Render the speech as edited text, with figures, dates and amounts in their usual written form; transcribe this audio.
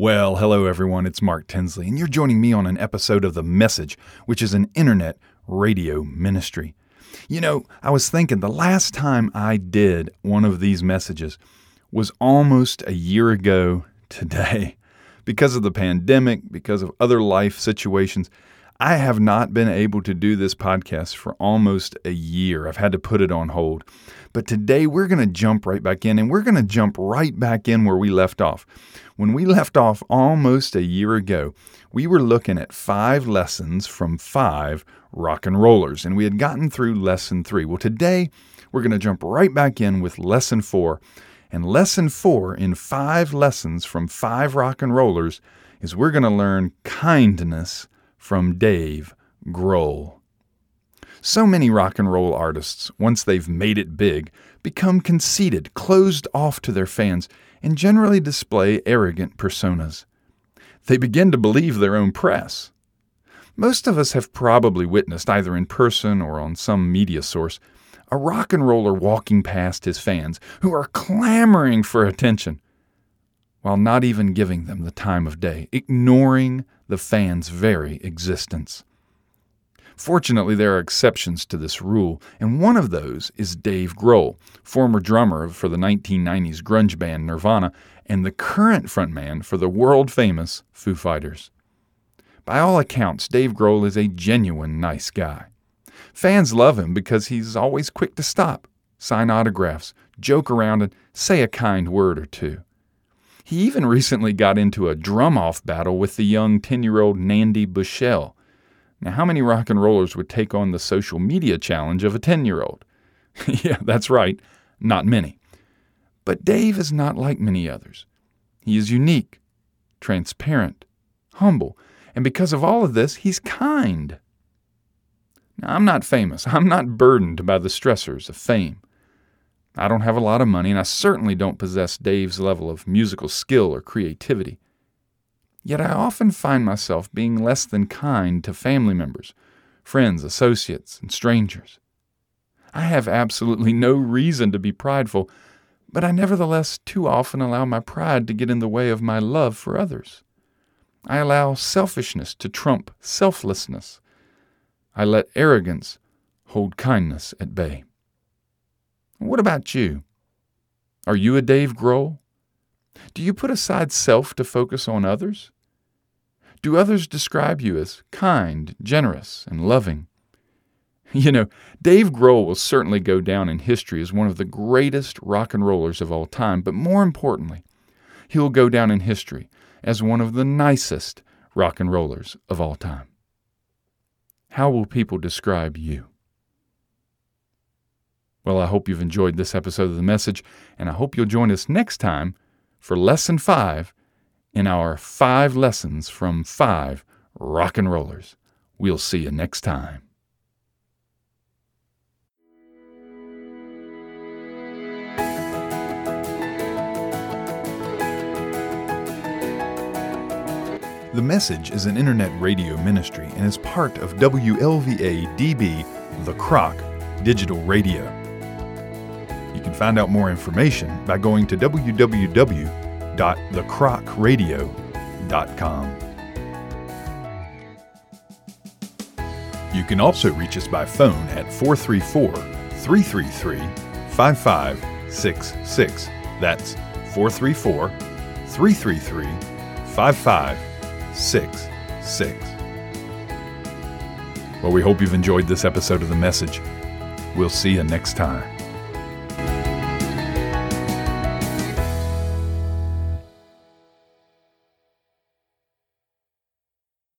Well, hello everyone, it's Mark Tinsley, and you're joining me on an episode of The Message, which is an internet radio ministry. You know, I was thinking the last time I did one of these messages was almost a year ago today. Because of the pandemic, because of other life situations, I have not been able to do this podcast for almost a year. I've had to put it on hold. But today we're going to jump right back in, and we're going to jump right back in where we left off. When we left off almost a year ago, we were looking at 5 lessons from 5 rock and rollers, and we had gotten through lesson 3. Well, today we're going to jump right back in with lesson 4. And lesson 4 in 5 lessons from 5 rock and rollers is we're going to learn kindness from Dave Grohl. So many rock and roll artists, once they've made it big, become conceited, closed off to their fans, and generally display arrogant personas. They begin to believe their own press. Most of us have probably witnessed, either in person or on some media source, a rock and roller walking past his fans who are clamoring for attention, while not even giving them the time of day, ignoring the fans' very existence. Fortunately, there are exceptions to this rule, and one of those is Dave Grohl, former drummer for the 1990s grunge band Nirvana and the current frontman for the world-famous Foo Fighters. By all accounts, Dave Grohl is a genuine nice guy. Fans love him because he's always quick to stop, sign autographs, joke around, and say a kind word or two. He even recently got into a drum-off battle with the young 10-year-old Nandi Bushell. Now, how many rock and rollers would take on the social media challenge of a 10-year-old? Yeah, that's right, not many. But Dave is not like many others. He is unique, transparent, humble, and because of all of this, he's kind. Now, I'm not famous. I'm not burdened by the stressors of fame. I don't have a lot of money, and I certainly don't possess Dave's level of musical skill or creativity. Yet I often find myself being less than kind to family members, friends, associates, and strangers. I have absolutely no reason to be prideful, but I nevertheless too often allow my pride to get in the way of my love for others. I allow selfishness to trump selflessness. I let arrogance hold kindness at bay. What about you? Are you a Dave Grohl? Do you put aside self to focus on others? Do others describe you as kind, generous, and loving? You know, Dave Grohl will certainly go down in history as one of the greatest rock and rollers of all time, but more importantly, he'll go down in history as one of the nicest rock and rollers of all time. How will people describe you? Well, I hope you've enjoyed this episode of The Message, and I hope you'll join us next time for Lesson 5 in our 5 Lessons from 5 Rock and Rollers. We'll see you next time. The Message is an internet radio ministry and is part of WLVA DB, The Croc Digital Radio. You can find out more information by going to www.thecrocradio.com. You can also reach us by phone at 434-333-5566. That's 434-333-5566. Well, we hope you've enjoyed this episode of The Message. We'll see you next time.